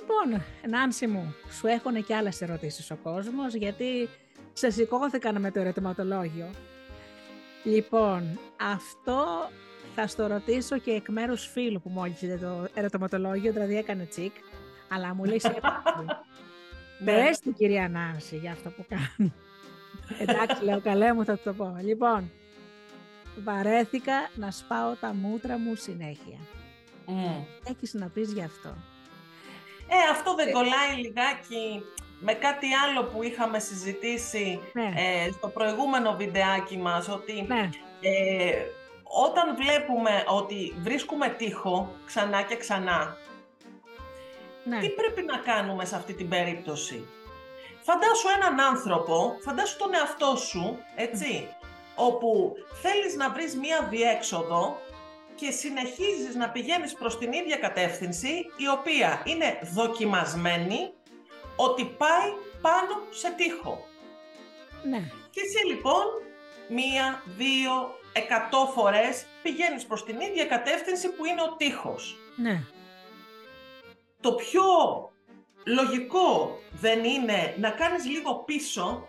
Λοιπόν, Νάνση μου, σου έχουνε και άλλες ερωτήσεις ο κόσμος, γιατί σε σηκώθηκαν με το ερωτηματολόγιο. Λοιπόν, αυτό θα στο ρωτήσω και εκ μέρους φίλου που μόλις είδε το ερωτηματολόγιο, δηλαδή έκανε τσικ, αλλά μου λέει σε έπαξη. Πες την κυρία Νάνση για αυτό που κάνει. Εντάξει, λέω, καλέ μου, θα το πω. Λοιπόν, βαρέθηκα να σπάω τα μούτρα μου συνέχεια. Έχεις να πεις γι' αυτό? Αυτό δεν κολλάει λιγάκι με κάτι άλλο που είχαμε συζητήσει στο προηγούμενο βιντεάκι μας, ότι όταν βλέπουμε ότι βρίσκουμε τοίχο ξανά και ξανά, τι πρέπει να κάνουμε σε αυτή την περίπτωση? Φαντάσου έναν άνθρωπο, φαντάσου τον εαυτό σου, έτσι, όπου θέλεις να βρεις μία διέξοδο και συνεχίζεις να πηγαίνεις προς την ίδια κατεύθυνση, η οποία είναι δοκιμασμένη ότι πάει πάνω σε τοίχο. Ναι. Και εσύ λοιπόν, 1, 2, 100 φορές πηγαίνεις προς την ίδια κατεύθυνση που είναι ο τοίχος. Ναι. Το πιο λογικό δεν είναι να κάνεις λίγο πίσω,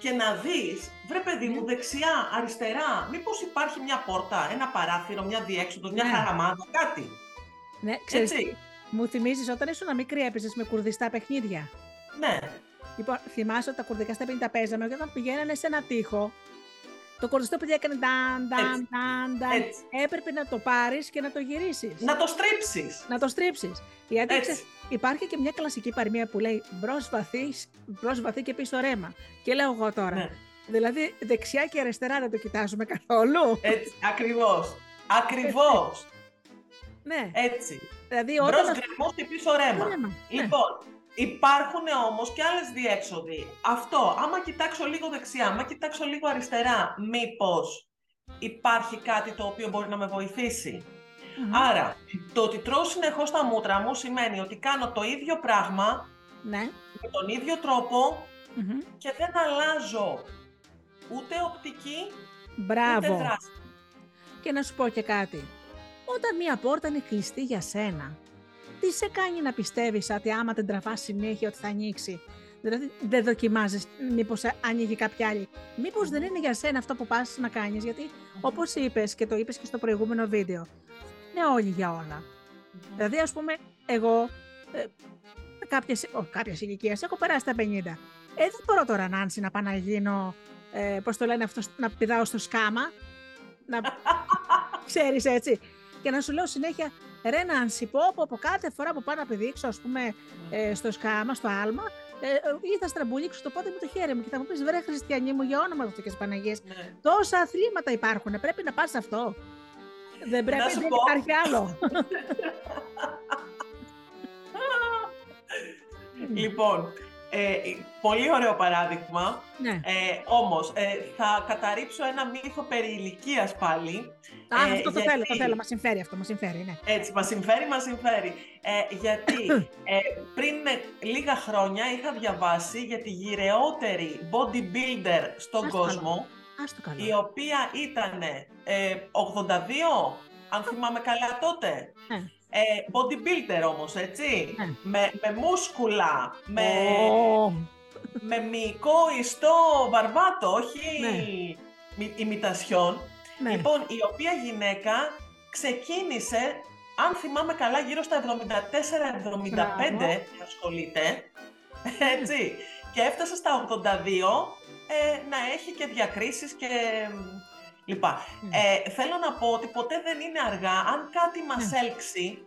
και να δεις, βρε παιδί μου, δεξιά, αριστερά, μήπως υπάρχει μια πόρτα, ένα παράθυρο, μια διέξοδο, μια χαραμάδα, κάτι. Ναι, ξέρεις, έτσι. Μου θυμίζεις όταν ήσουν μικρή έπαιζες με κουρδιστά παιχνίδια. Ναι. Λοιπόν, θυμάσαι ότι τα κουρδικά στα παιχνίδια παίζαμε και όταν πηγαίνανε σε ένα τοίχο, το κουρδιστό παιδί έκανε ταν, έπρεπε να το πάρεις και να το γυρίσεις. Να το στρίψεις. Γιατί υπάρχει και μια κλασική παροιμία που λέει μπρος βαθύ και πίσω ρέμα. Και λέω εγώ τώρα. Ναι. Δηλαδή δεξιά και αριστερά δεν το κοιτάζουμε καθόλου. Έτσι, ακριβώς. Ναι. Έτσι. Δηλαδή, μπρος γκρεμός και πίσω ρέμα. Λοιπόν. Ναι. Υπάρχουν όμως και άλλες διέξοδοι. Αυτό, άμα κοιτάξω λίγο δεξιά, άμα κοιτάξω λίγο αριστερά, μήπως υπάρχει κάτι το οποίο μπορεί να με βοηθήσει. Άρα, το ότι τρώω συνεχώς τα μούτρα μου σημαίνει ότι κάνω το ίδιο πράγμα, με τον ίδιο τρόπο, και δεν αλλάζω ούτε οπτική, ούτε δράση. Και να σου πω και κάτι. Όταν μία πόρτα είναι κλειστή για σένα, τι σε κάνει να πιστεύεις ότι άμα την τραβάς συνέχεια ότι θα ανοίξει? Δηλαδή δεν δοκιμάζεις μήπως ανοίγει κάποια άλλη. Μήπως δεν είναι για σένα αυτό που πας να κάνεις, γιατί όπως είπες και το είπες και στο προηγούμενο βίντεο, είναι όλοι για όλα. Δηλαδή ας πούμε εγώ κάποιες ηλικίες έχω περάσει τα 50. Δεν μπορώ τώρα Νάνση να πάω να γίνω, πώς το λένε αυτό, να πηδάω στο σκάμα. Να ξέρεις έτσι. Και να σου λέω συνέχεια, ρε Νάνση, από κάθε φορά που πάω να πηδήξω, ας πούμε, στο σκάμα, στο άλμα, ή θα στραμπουλήξω το πόδι μου, το χέρι μου, και θα μου πεις, βρε Χριστιανή μου, για όνομα του και της Παναγίας, τόσα αθλήματα υπάρχουν, πρέπει να πας σε αυτό. Δεν πρέπει να υπάρχει άλλο. Λοιπόν, πολύ ωραίο παράδειγμα, όμως θα καταρρύψω ένα μύθο περί ηλικίας πάλι. Αυτό το γιατί... θέλω, μας συμφέρει, ναι. Έτσι, μας συμφέρει. Γιατί πριν λίγα χρόνια είχα διαβάσει για τη γυρεότερη bodybuilder στον κόσμο, η οποία ήταν 82, αν θυμάμαι καλά τότε. Bodybuilder όμως, έτσι, με μούσκουλα, με μυϊκό ιστό βαρβάτο, όχι ημιτασιών. Λοιπόν, η οποία γυναίκα ξεκίνησε, αν θυμάμαι καλά, γύρω στα 74-75 να ασχολείται, έτσι, και έφτασε στα 82 να έχει και διακρίσεις και... θέλω να πω ότι ποτέ δεν είναι αργά, αν κάτι μας έλξει,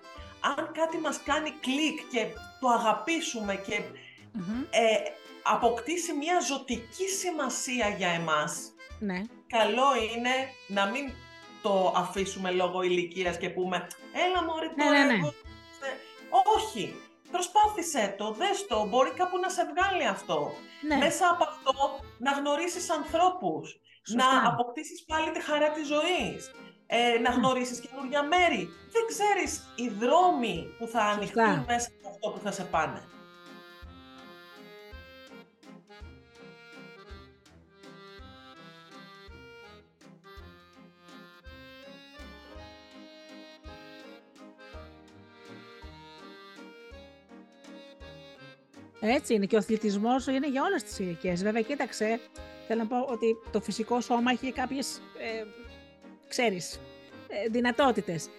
αν κάτι μας κάνει κλικ και το αγαπήσουμε και αποκτήσει μια ζωτική σημασία για εμάς, καλό είναι να μην το αφήσουμε λόγω ηλικίας και πούμε «έλα μωρέ, τώρα». Όχι, προσπάθησε το, δες το, μπορεί κάπου να σε βγάλει αυτό. Μέσα από αυτό να γνωρίσεις ανθρώπους. Σωστά. Να αποκτήσεις πάλι τη χαρά της ζωής, να γνωρίσεις καινούργια μέρη. Δεν ξέρεις οι δρόμοι που θα ανοιχτούν μέσα από αυτό που θα σε πάνε. Έτσι είναι. Και ο αθλητισμός είναι για όλες τις ηλικίες. Βέβαια, κοίταξε, θέλω να πω ότι το φυσικό σώμα έχει κάποιες, ξέρεις, δυνατότητες.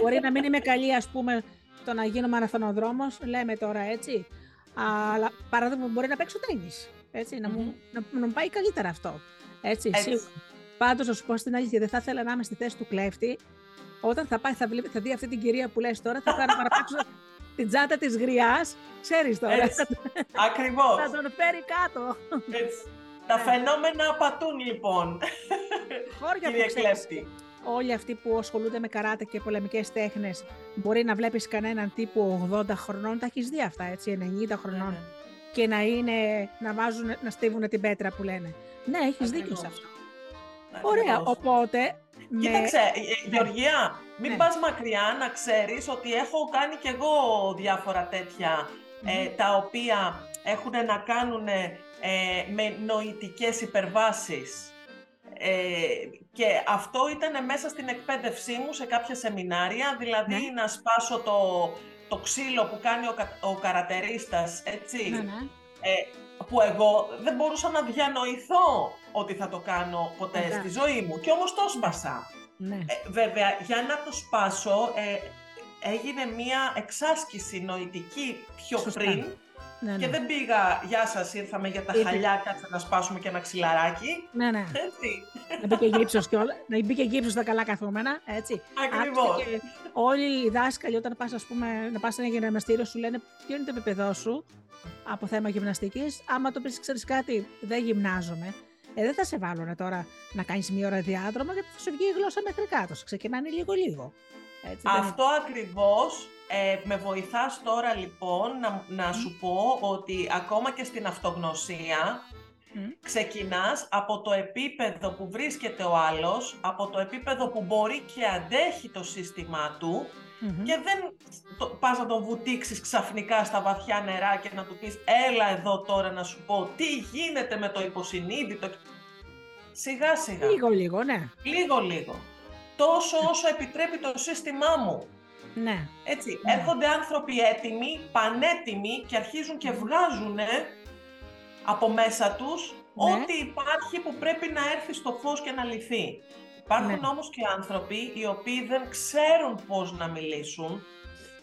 Μπορεί να μην είμαι καλή, ας πούμε, το να γίνω μαραθωνοδρόμος, λέμε τώρα έτσι. Αλλά παράδειγμα, μπορεί να παίξω τένις. Έτσι, να μου πάει καλύτερα αυτό. Έτσι. Πάντως, να σου πω στην αλήθεια, δεν θα ήθελα να είμαι στη θέση του κλέφτη. Όταν θα πάει, θα δει αυτή την κυρία που λες τώρα, θα κάνω να παίξω την τσάντα της γριάς, ξέρεις τώρα. Έτσι, ακριβώς. Θα τον φέρει κάτω. Έτσι. Τα φαινόμενα απατούν, λοιπόν, κύριε κλέφτη. Όλοι αυτοί που ασχολούνται με καράτε και πολεμικές τέχνες, μπορεί να βλέπεις κανέναν τύπου 80 χρονών, τα έχεις δει αυτά, έτσι, 90 χρονών, και να στίβουν την πέτρα που λένε. Ναι, έχεις δίκιο σε αυτό. Ωραία, οπότε... Κοίταξε, Γεωργία, μην πας μακριά, να ξέρεις ότι έχω κάνει κι εγώ διάφορα τέτοια, τα οποία έχουν να κάνουν με νοητικές υπερβάσεις. Και αυτό ήταν μέσα στην εκπαίδευσή μου σε κάποια σεμινάρια, δηλαδή να σπάσω το ξύλο που κάνει ο καρατερίστας, έτσι, που εγώ δεν μπορούσα να διανοηθώ ότι θα το κάνω ποτέ στη ζωή μου, και όμως το σπάσα. Ναι. Βέβαια, για να το σπάσω έγινε μία εξάσκηση νοητική πιο πριν, και δεν πήγα, γεια σας, ήρθαμε για τα χαλιά, κάτσε να σπάσουμε και ένα ξυλαράκι. Ναι. Έτσι. Να μπει και γύψος στα καλά καθόμενα, έτσι. Ακριβώς. Όλοι οι δάσκαλοι, όταν πας, ας πούμε, να πας σε ένα γυμναστήριο, σου λένε ποιο είναι το επίπεδό σου από θέμα γυμναστικής. Άμα το πεις, ξέρεις κάτι, δεν γυμνάζομαι. Δεν θα σε βάλουν τώρα να κάνεις μία ώρα διάδρομο, γιατί θα σου βγει η γλώσσα μέχρι κάτω. Ξεκινάνε λίγο-λίγο. Αυτό ακριβώς. Με βοηθάς τώρα, λοιπόν, να σου πω ότι ακόμα και στην αυτογνωσία ξεκινάς από το επίπεδο που βρίσκεται ο άλλος, από το επίπεδο που μπορεί και αντέχει το σύστημά του, και δεν πας να τον βουτήξεις ξαφνικά στα βαθιά νερά και να του πεις «έλα εδώ τώρα να σου πω τι γίνεται με το υποσυνείδητο». Σιγά-σιγά. Λίγο-λίγο, ναι. Λίγο-λίγο. Τόσο όσο επιτρέπει το σύστημά μου. Ναι. Έτσι, έρχονται άνθρωποι έτοιμοι, πανέτοιμοι, και αρχίζουν και βγάζουν από μέσα τους ό,τι υπάρχει που πρέπει να έρθει στο φως και να λυθεί. Υπάρχουν όμως και άνθρωποι οι οποίοι δεν ξέρουν πώς να μιλήσουν,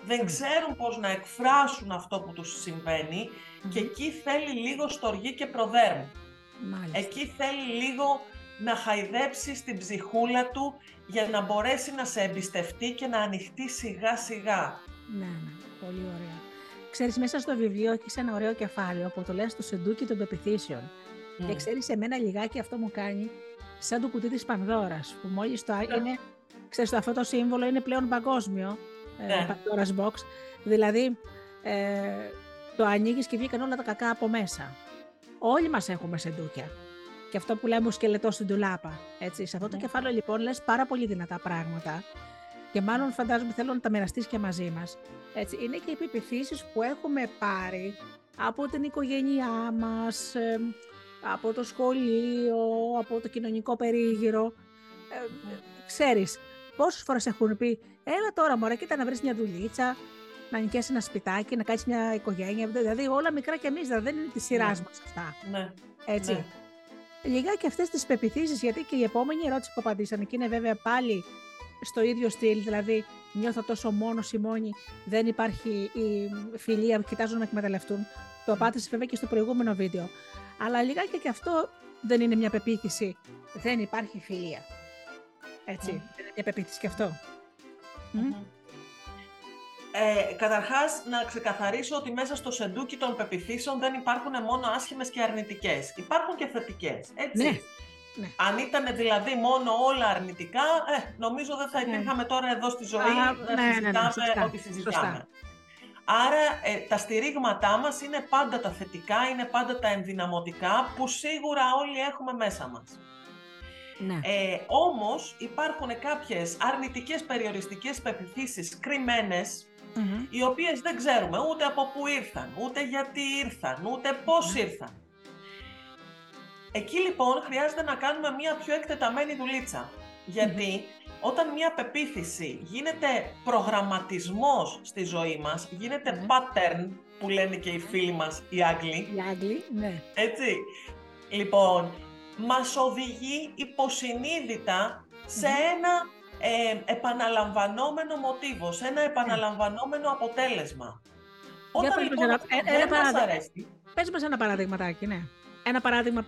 δεν ξέρουν πώς να εκφράσουν αυτό που τους συμβαίνει, και εκεί θέλει λίγο στοργή και προδέρμου. Εκεί θέλει λίγο να χαϊδέψεις την ψυχούλα του για να μπορέσει να σε εμπιστευτεί και να ανοιχτεί σιγά-σιγά. Ναι, πολύ ωραία. Ξέρεις, μέσα στο βιβλίο έχεις ένα ωραίο κεφάλαιο που το λες το Σεντούκι των Πεπιθήσεων. Και ξέρεις, εμένα λιγάκι αυτό μου κάνει σαν το κουτί της Πανδόρας, που μόλις το είναι, ξέρεις, αυτό το σύμβολο είναι πλέον παγκόσμιο, Πανδόρας Box, δηλαδή το ανοίγεις και βγήκαν όλα τα κακά από μέσα. Όλοι μας έχουμε σεντούκια. Και αυτό που λέμε ο σκελετός στην ντουλάπα. Έτσι. Σε αυτό το κεφάλαιο, λοιπόν, λες πάρα πολύ δυνατά πράγματα, και μάλλον φαντάζομαι θέλω να τα μοιραστείς και μαζί μας. Έτσι. Είναι και οι πεποιθήσεις που έχουμε πάρει από την οικογένειά μας, από το σχολείο, από το κοινωνικό περίγυρο. Ξέρεις, πόσες φορές έχουν πει «έλα τώρα μωρέ, κοίτα να βρεις μια δουλίτσα, να νοικιάσεις ένα σπιτάκι, να κάνεις μια οικογένεια». Δηλαδή όλα μικρά κι εμείς, δεν είναι τη σειράς μας αυτά. Ναι. Έτσι. Ναι. Λιγάκι αυτές τις πεποιθήσεις, γιατί και η επόμενη ερώτηση που απαντήσανε, και είναι βέβαια πάλι στο ίδιο στυλ, δηλαδή νιώθω τόσο μόνος ή μόνη, δεν υπάρχει η φιλία, κοιτάζουν να εκμεταλλευτούν. Το απάντησε βέβαια και στο προηγούμενο βίντεο. Αλλά λιγάκι και αυτό δεν είναι μια πεποίθηση. Δεν υπάρχει φιλία. Έτσι. Δεν είναι μια πεποίθηση κι αυτό. Καταρχάς, να ξεκαθαρίσω ότι μέσα στο σεντούκι των πεποιθήσεων δεν υπάρχουν μόνο άσχημες και αρνητικές. Υπάρχουν και θετικές, έτσι. Ναι. Αν ήταν δηλαδή μόνο όλα αρνητικά, νομίζω δεν θα υπήρχαμε τώρα εδώ στη ζωή, να συζητάμε ό,τι συζητάμε. Άρα, τα στηρίγματά μας είναι πάντα τα θετικά, είναι πάντα τα ενδυναμωτικά, που σίγουρα όλοι έχουμε μέσα μας. Ναι. Όμως, υπάρχουν κάποιες αρνητικές περιοριστικές πεποιθήσεις κρυμμένες, οι οποίες δεν ξέρουμε ούτε από πού ήρθαν, ούτε γιατί ήρθαν, ούτε πώς ήρθαν. Εκεί λοιπόν χρειάζεται να κάνουμε μία πιο εκτεταμένη δουλίτσα, γιατί Όταν μια πεποίθηση γίνεται προγραμματισμός στη ζωή μας, γίνεται pattern που λένε και οι φίλοι μας οι Άγγλοι. Οι Άγγλοι, ναι. Έτσι. Λοιπόν, μας οδηγεί υποσυνείδητα σε ένα επαναλαμβανόμενο μοτίβο, σε ένα επαναλαμβανόμενο αποτέλεσμα. Όταν για λοιπόν δεν μας αρέσει... Πες μας ένα παραδειγματάκι, ναι. Ένα παράδειγμα...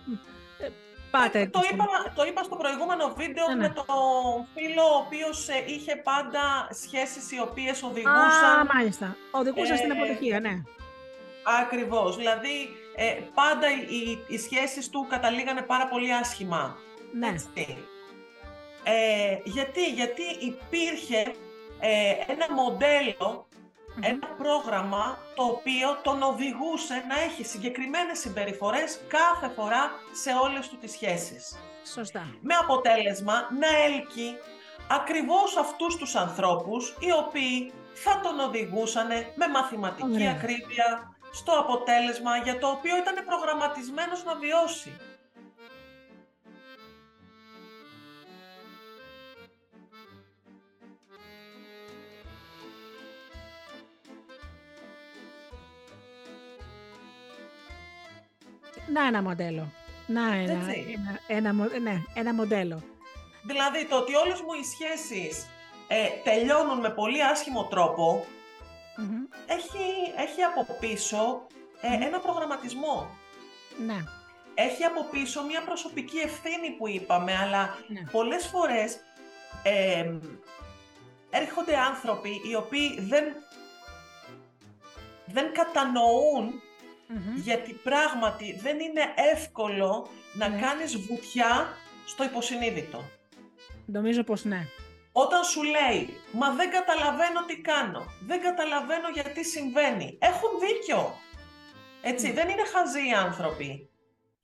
Το είπα στο προηγούμενο βίντεο με τον φίλο ο οποίος είχε πάντα σχέσεις οι οποίες οδηγούσαν... Α, μάλιστα. Οδηγούσαν στην αποτυχία, ναι. Ακριβώς. Δηλαδή, πάντα οι σχέσεις του καταλήγανε πάρα πολύ άσχημα. Ναι. Γιατί υπήρχε ένα μοντέλο, ένα πρόγραμμα το οποίο τον οδηγούσε να έχει συγκεκριμένες συμπεριφορές κάθε φορά σε όλες του τις σχέσεις. Σωστά. Με αποτέλεσμα να έλκει ακριβώς αυτούς τους ανθρώπους οι οποίοι θα τον οδηγούσαν με μαθηματική ακρίβεια στο αποτέλεσμα για το οποίο ήταν προγραμματισμένος να βιώσει. Να ένα μοντέλο. Ένα μοντέλο. Δηλαδή το ότι όλες μου οι σχέσεις τελειώνουν με πολύ άσχημο τρόπο έχει από πίσω ένα προγραμματισμό. Ναι. Έχει από πίσω μια προσωπική ευθύνη που είπαμε, αλλά πολλές φορές έρχονται άνθρωποι οι οποίοι δεν κατανοούν γιατί πράγματι δεν είναι εύκολο να κάνεις βουτιά στο υποσυνείδητο. Νομίζω πως ναι. Όταν σου λέει, μα δεν καταλαβαίνω τι κάνω, δεν καταλαβαίνω γιατί συμβαίνει, έχουν δίκιο. Έτσι, δεν είναι χαζοί οι άνθρωποι.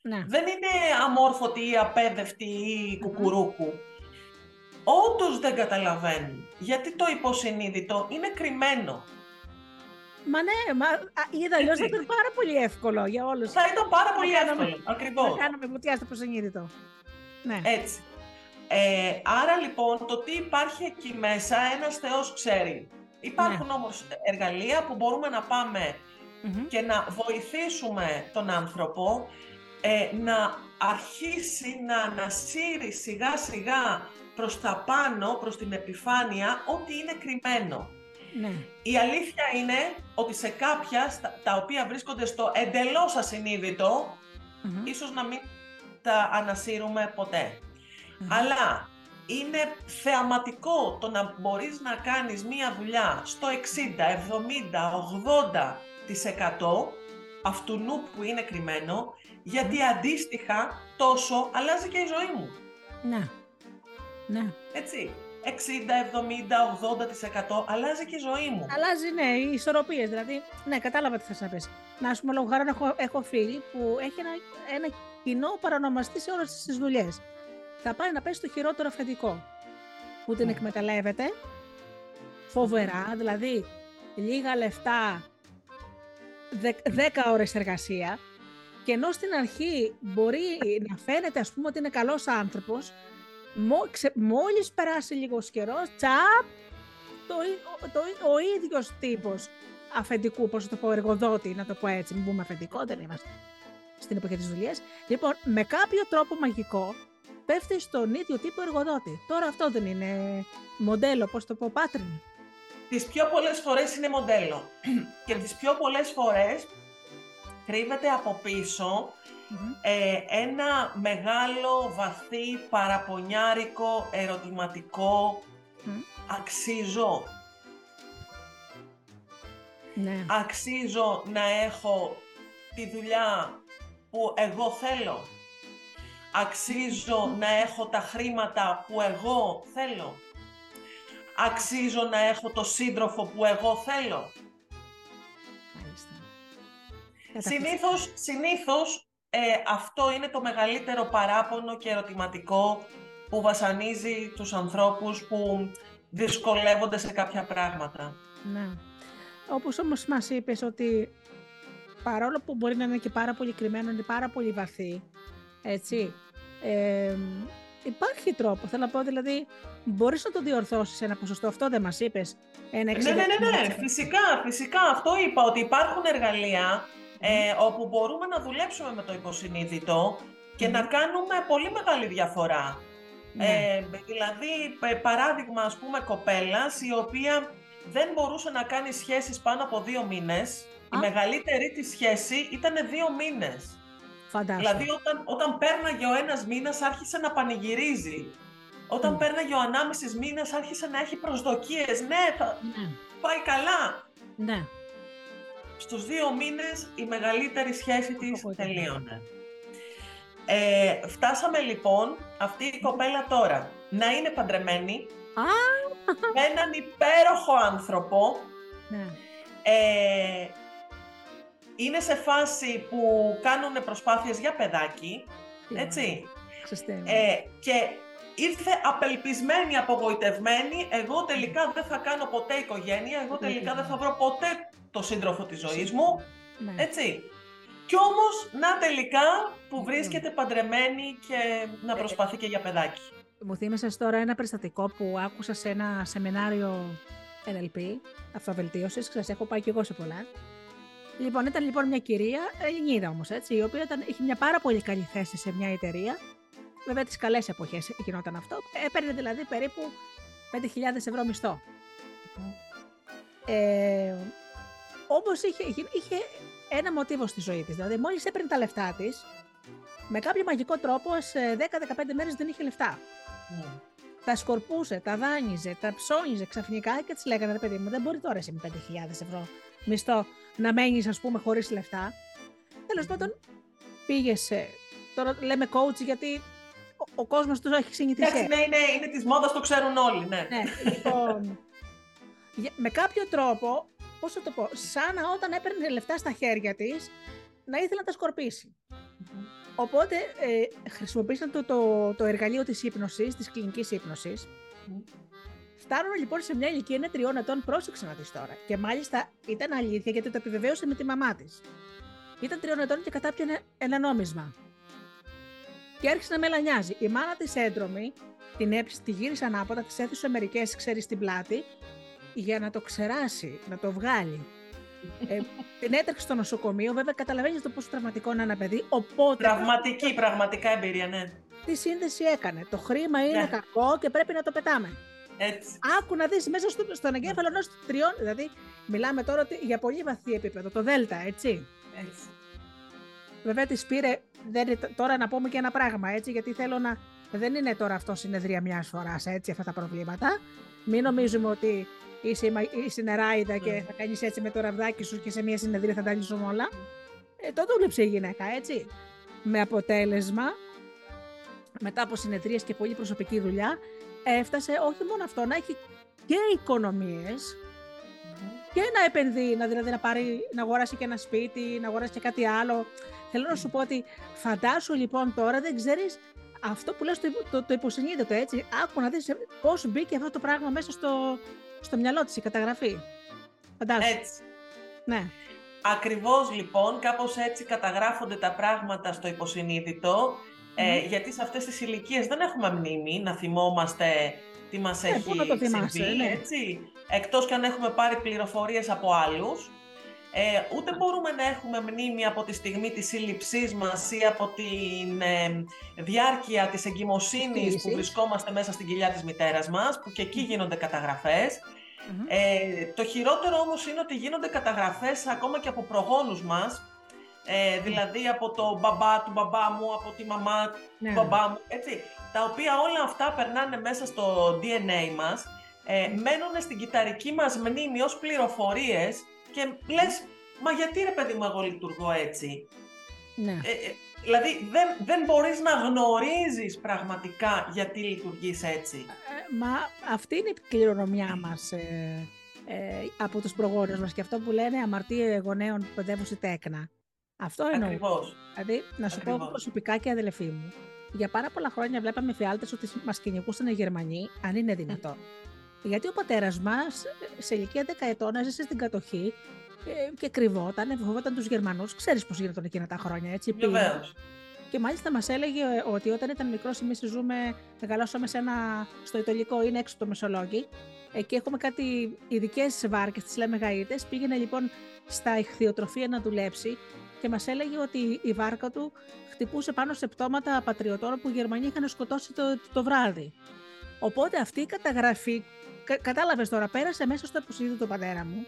Ναι. Δεν είναι αμόρφωτοι ή απέδευτοι ή κουκουρούκου. Όντως δεν καταλαβαίνουν, γιατί το υποσυνείδητο είναι κρυμμένο. Μα ναι, είδα αλλιώς θα ήταν πάρα πολύ εύκολο για όλους. Θα ήταν πάρα πολύ εύκολο, ακριβώς. Θα κάναμε βουτιά στο προσυνείδητο. Ναι. Έτσι. Άρα λοιπόν το τι υπάρχει εκεί μέσα ένας Θεός ξέρει. Υπάρχουν όμως εργαλεία που μπορούμε να πάμε και να βοηθήσουμε τον άνθρωπο να αρχίσει να ανασύρει σιγά σιγά προς τα πάνω, προς την επιφάνεια, ό,τι είναι κρυμμένο. Ναι. Η αλήθεια είναι ότι σε κάποια, τα οποία βρίσκονται στο εντελώς ασυνείδητο, ίσως να μην τα ανασύρουμε ποτέ. Αλλά είναι θεαματικό το να μπορείς να κάνεις μία δουλειά στο 60, 70, 80% αυτού νου που είναι κρυμμένο, γιατί αντίστοιχα τόσο αλλάζει και η ζωή μου. Ναι, ναι. Έτσι. 60, 70, 80% αλλάζει και η ζωή μου. Αλλάζει, ναι, οι ισορροπίες. Δηλαδή, ναι, κατάλαβα τι θες να πεις. Να, ας πούμε, λόγω χάρη έχω φίλη που έχει ένα κοινό παρανομαστή σε όλες τις δουλειές. Θα πάει να πέσει το χειρότερο αφεντικό που την εκμεταλλεύεται φοβερά, δηλαδή λίγα λεφτά, 10 ώρες εργασία, και ενώ στην αρχή μπορεί να φαίνεται, ας πούμε, ότι είναι καλός άνθρωπος, μόλις περάσει λίγος καιρός, τσαπ, ο ίδιος τύπος αφεντικού, πώς το πω, εργοδότη, να το πω έτσι, μην πούμε αφεντικό, δεν είμαστε στην εποχή της δουλειάς. Λοιπόν, με κάποιο τρόπο μαγικό πέφτει στον ίδιο τύπο εργοδότη. Τώρα αυτό δεν είναι μοντέλο, πώς το πω, pattern. Τις πιο πολλές φορές είναι μοντέλο και τις πιο πολλές φορές κρύβεται από πίσω ένα μεγάλο, βαθύ, παραπονιάρικο, ερωτηματικό, αξίζω. Ναι. Αξίζω να έχω τη δουλειά που εγώ θέλω. Αξίζω να έχω τα χρήματα που εγώ θέλω. Αξίζω να έχω το σύντροφο που εγώ θέλω. Συνήθως, αυτό είναι το μεγαλύτερο παράπονο και ερωτηματικό που βασανίζει τους ανθρώπους που δυσκολεύονται σε κάποια πράγματα. Ναι. Όπως όμως μας είπες ότι παρόλο που μπορεί να είναι και πάρα πολύ κρυμμένο, είναι πάρα πολύ βαθύ, έτσι, Υπάρχει τρόπο. Θέλω να πω, δηλαδή, μπορείς να το διορθώσεις ένα ποσοστό. Αυτό δεν μας είπες. Ναι. Φυσικά. Αυτό είπα, ότι υπάρχουν εργαλεία όπου μπορούμε να δουλέψουμε με το υποσυνείδητο και να κάνουμε πολύ μεγάλη διαφορά. Δηλαδή, παράδειγμα, ας πούμε, κοπέλας, η οποία δεν μπορούσε να κάνει σχέσεις πάνω από 2 μήνες. Η μεγαλύτερη της σχέση ήταν 2 μήνες. Φαντάζομαι. Δηλαδή, όταν πέρναγε ο 1 μήνας, άρχισε να πανηγυρίζει. Όταν πέρναγε ο 1,5 μήνας, άρχισε να έχει προσδοκίες. Ναι, πάει καλά. Ναι. Στους 2 μήνες, η μεγαλύτερη σχέση της τελείωνε. Φτάσαμε λοιπόν αυτή η κοπέλα τώρα να είναι παντρεμένη με έναν υπέροχο άνθρωπο. Ναι. Είναι σε φάση που κάνουν προσπάθειες για παιδάκι, έτσι. Και ήρθε απελπισμένη, απογοητευμένη, εγώ τελικά δεν θα κάνω ποτέ οικογένεια, εγώ τελικά δεν θα βρω ποτέ το σύντροφο της ζωής μου, έτσι. Κι όμως, να τελικά που βρίσκεται παντρεμένη και να προσπαθεί και για παιδάκι. Μου θύμισες τώρα ένα περιστατικό που άκουσα σε ένα σεμινάριο NLP, αυτοβελτίωσης, ξέρεις, έχω πάει κι εγώ σε πολλά. Λοιπόν, ήταν λοιπόν μια κυρία, Ελληνίδα όμως, έτσι, η οποία είχε μια πάρα πολύ καλή θέση σε μια εταιρεία. Βέβαια, τις καλές εποχές γινόταν αυτό. Έπαιρνε δηλαδή περίπου 5.000 ευρώ μισθό. Όμως είχε ένα μοτίβο στη ζωή της. Δηλαδή, μόλις έπαιρνε τα λεφτά της, με κάποιο μαγικό τρόπο σε 10-15 μέρες δεν είχε λεφτά. Τα σκορπούσε, τα δάνειζε, τα ψώνιζε ξαφνικά και της λέγανε: ρε παιδί μου, δεν μπορεί τώρα εσύ με 5.000 ευρώ μισθό να μένεις, ας πούμε, χωρίς λεφτά. Τέλος πάντων, πήγε σε. Τώρα λέμε coach γιατί ο κόσμος τους έχει συνηθίσει. Εντάξει, είναι της μόδας, το ξέρουν όλοι, ναι. Λοιπόν, με κάποιο τρόπο, πώς θα το πω, σαν να όταν έπαιρνε λεφτά στα χέρια της, να ήθελε να τα σκορπίσει. Οπότε χρησιμοποίησαν το εργαλείο της ύπνωσης, της κλινικής ύπνωσης. Φτάνουν λοιπόν σε μια ηλικία, είναι 3 ετών, πρόσεξε να δεις τώρα. Και μάλιστα ήταν αλήθεια γιατί το επιβεβαίωσε με τη μαμά της. Ήταν 3 ετών και κατάπιανε ένα νόμισμα. Και άρχισε να μελανιάζει. Η μάνα της έντρομη, τη γύρισε ανάποδα, της έθισε μερικές, ξέρεις, στην πλάτη, για να το ξεράσει, να το βγάλει. Την έτρεξε στο νοσοκομείο, βέβαια καταλαβαίνεις το πόσο τραυματικό είναι ένα παιδί. Οπότε, πραγματικά εμπειρία, ναι. Τι σύνδεση έκανε. Το χρήμα είναι κακό και πρέπει να το πετάμε. Έτσι. Άκου να δεις μέσα στον εγκέφαλο ενός 3, δηλαδή μιλάμε τώρα για πολύ βαθύ επίπεδο, το ΔΕΛΤΑ, έτσι. Βέβαια της πήρε, τώρα να πούμε και ένα πράγμα, έτσι, γιατί θέλω να, δεν είναι τώρα αυτό συνεδρία μιας φοράς, έτσι, αυτά τα προβλήματα. Μην νομίζουμε ότι είσαι η συνεράιδα και θα κάνεις έτσι με το ραβδάκι σου και σε μια συνεδρία θα τα λύσουμε όλα. Το δούλεψε η γυναίκα, έτσι, με αποτέλεσμα, μετά από συνεδρίες και πολύ προσωπική δουλειά, έφτασε όχι μόνο αυτό, να έχει και οικονομίες και να επενδύει, δηλαδή να αγοράσει και ένα σπίτι, να αγοράσει και κάτι άλλο. Θέλω να σου πω ότι φαντάσου λοιπόν τώρα, δεν ξέρεις αυτό που λες το υποσυνείδητο, έτσι. Άκου να δεις πώς μπήκε αυτό το πράγμα μέσα στο μυαλό της, η καταγραφή. Φαντάσου. Έτσι. Ναι. Ακριβώς λοιπόν, κάπως έτσι καταγράφονται τα πράγματα στο υποσυνείδητο. Γιατί σε αυτές τις ηλικίες δεν έχουμε μνήμη να θυμόμαστε τι μας έχει συμβεί, έτσι. Εκτός και αν έχουμε πάρει πληροφορίες από άλλους, ούτε μπορούμε να έχουμε μνήμη από τη στιγμή της σύλληψής μας ή από τη διάρκεια της εγκυμοσύνης που βρισκόμαστε μέσα στην κοιλιά της μητέρας μας, που και εκεί γίνονται καταγραφές. Το χειρότερο όμως είναι ότι γίνονται καταγραφές ακόμα και από προγόνους μας, δηλαδή από το μπαμπά του μπαμπά μου, από τη μαμά του μπαμπά μου, έτσι. Τα οποία όλα αυτά περνάνε μέσα στο DNA μας, μένουν στην κυταρική μας μνήμη ως πληροφορίες και λες, μα γιατί ρε παιδί μου εγώ λειτουργώ έτσι. Ναι. Δηλαδή δεν μπορείς να γνωρίζεις πραγματικά γιατί λειτουργείς έτσι. Μα αυτή είναι η κληρονομιά μας από τους προγόνους μας και αυτό που λένε αμαρτία γονέων που παιδεύουν στη τέκνα. Αυτό εννοώ. Ακριβώς. Δηλαδή, να σου πω προσωπικά και αδελφοί μου, για πάρα πολλά χρόνια βλέπαμε φιάλτες ότι μας κυνηγούσαν οι Γερμανοί, αν είναι δυνατόν. Γιατί ο πατέρας μας σε ηλικία 10 ετών έζησε στην κατοχή και κρυβόταν, φοβόταν τους Γερμανούς. Ξέρεις πώς γίνονταν εκείνα τα χρόνια, έτσι. Βεβαίως. Και μάλιστα μας έλεγε ότι όταν ήταν μικρός, εμείς μεγαλώσαμε στο Ιτωλικό, είναι έξω το Μεσολόγγι, και έχουμε κάτι ειδικές βάρκες, τις λέμε γαΐτες. Πήγαινε λοιπόν στα ιχθυοτροφία να δουλέψει και μας έλεγε ότι η βάρκα του χτυπούσε πάνω σε πτώματα πατριωτών που οι Γερμανοί είχαν σκοτώσει το βράδυ. Οπότε αυτή η καταγραφή, κατάλαβες τώρα, πέρασε μέσα στο υποσυνείδητο του πατέρα μου.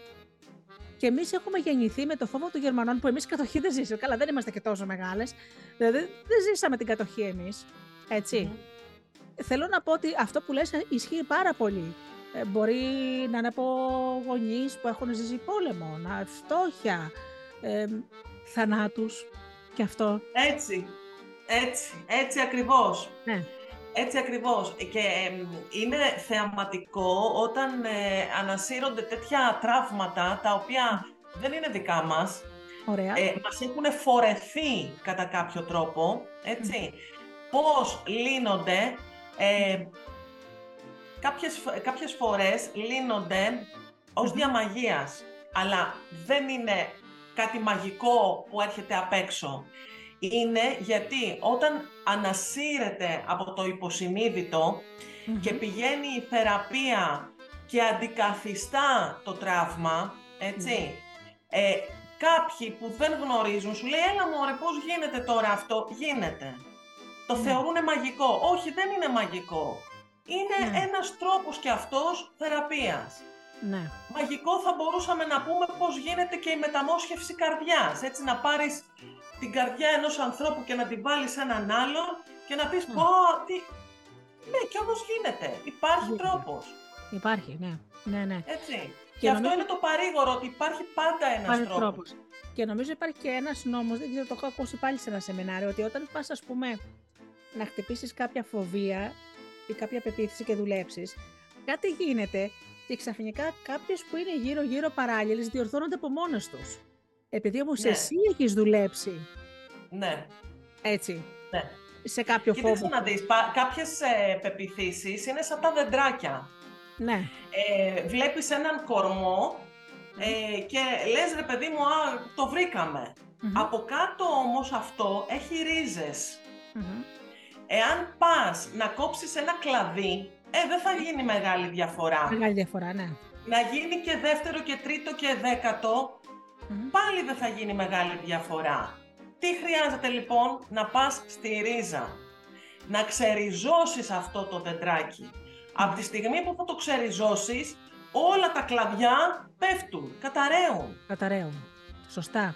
Και εμείς έχουμε γεννηθεί με το φόβο των Γερμανών, που εμείς κατοχή δεν ζήσαμε. Καλά, δεν είμαστε και τόσο μεγάλες. Δηλαδή, δεν ζήσαμε την κατοχή εμείς. Έτσι. Mm. Θέλω να πω ότι αυτό που λες ισχύει πάρα πολύ. Μπορεί να είναι από γονείς που έχουν ζήσει πόλεμο, φτώχεια, θανάτους και αυτό. Έτσι ακριβώς. Ναι. Έτσι ακριβώς. Και είναι θεαματικό όταν ανασύρονται τέτοια τραύματα, τα οποία δεν είναι δικά μας. Ωραία. Μας έχουν φορεθεί κατά κάποιο τρόπο, έτσι. Mm. Πώς λύνονται, κάποιες φορές λύνονται ως διαμαγείας, αλλά δεν είναι κάτι μαγικό που έρχεται απ' έξω. Είναι γιατί όταν ανασύρεται από το υποσυνείδητο και πηγαίνει η θεραπεία και αντικαθιστά το τραύμα, έτσι, κάποιοι που δεν γνωρίζουν σου λέει «έλα μωρέ, πώς γίνεται τώρα αυτό?» Γίνεται. Το θεωρούνε μαγικό. Όχι, δεν είναι μαγικό. Είναι ένας τρόπος και αυτός θεραπείας. Ναι. Μαγικό θα μπορούσαμε να πούμε πώς γίνεται και η μεταμόσχευση καρδιάς, έτσι, να πάρεις την καρδιά ενός ανθρώπου και να την βάλεις σε έναν άλλον και να πεις πω, τι... Ναι, και όμως γίνεται, υπάρχει τρόπος. Υπάρχει, ναι. Έτσι. Και αυτό είναι το παρήγορο, ότι υπάρχει πάντα ένας τρόπος. Και νομίζω υπάρχει και ένας νόμος, δεν ξέρω, το έχω ακούσει πάλι σε ένα σεμινάριο, ότι όταν πας, ας πούμε, να χτυπήσεις κάποια φοβία ή κάποια πεποίθηση και δουλέψεις, κάτι γίνεται και ξαφνικά κάποιες που είναι γύρω-γύρω παράλληλες διορθώνονται από μόνες τους. Επειδή όμως εσύ έχεις δουλέψει. Ναι. Έτσι. Ναι. Σε κάποιο φόβο. Κοίταξε να δεις, κάποιες πεποιθήσεις είναι σαν τα δεντράκια. Ναι. Βλέπεις έναν κορμό και λες «ρε παιδί μου, το βρήκαμε». Από κάτω όμως αυτό έχει ρίζες. Εάν πας να κόψεις ένα κλαδί, δεν θα γίνει μεγάλη διαφορά. Μεγάλη διαφορά, ναι. Να γίνει και δεύτερο και τρίτο και δέκατο, πάλι δεν θα γίνει μεγάλη διαφορά. Τι χρειάζεται λοιπόν? Να πας στη ρίζα. Να ξεριζώσεις αυτό το δεντράκι. Από τη στιγμή που θα το ξεριζώσεις, όλα τα κλαδιά πέφτουν, καταραίουν. Σωστά.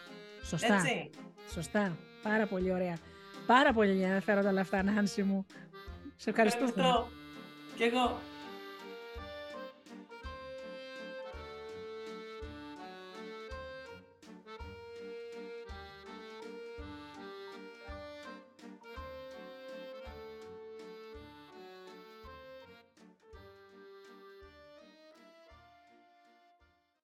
Έτσι. Σωστά. Πάρα πολύ ωραία. Πάρα πολύ ενδιαφέροντα όλα αυτά, Νάνση μου. Σε ευχαριστώ. Και εγώ.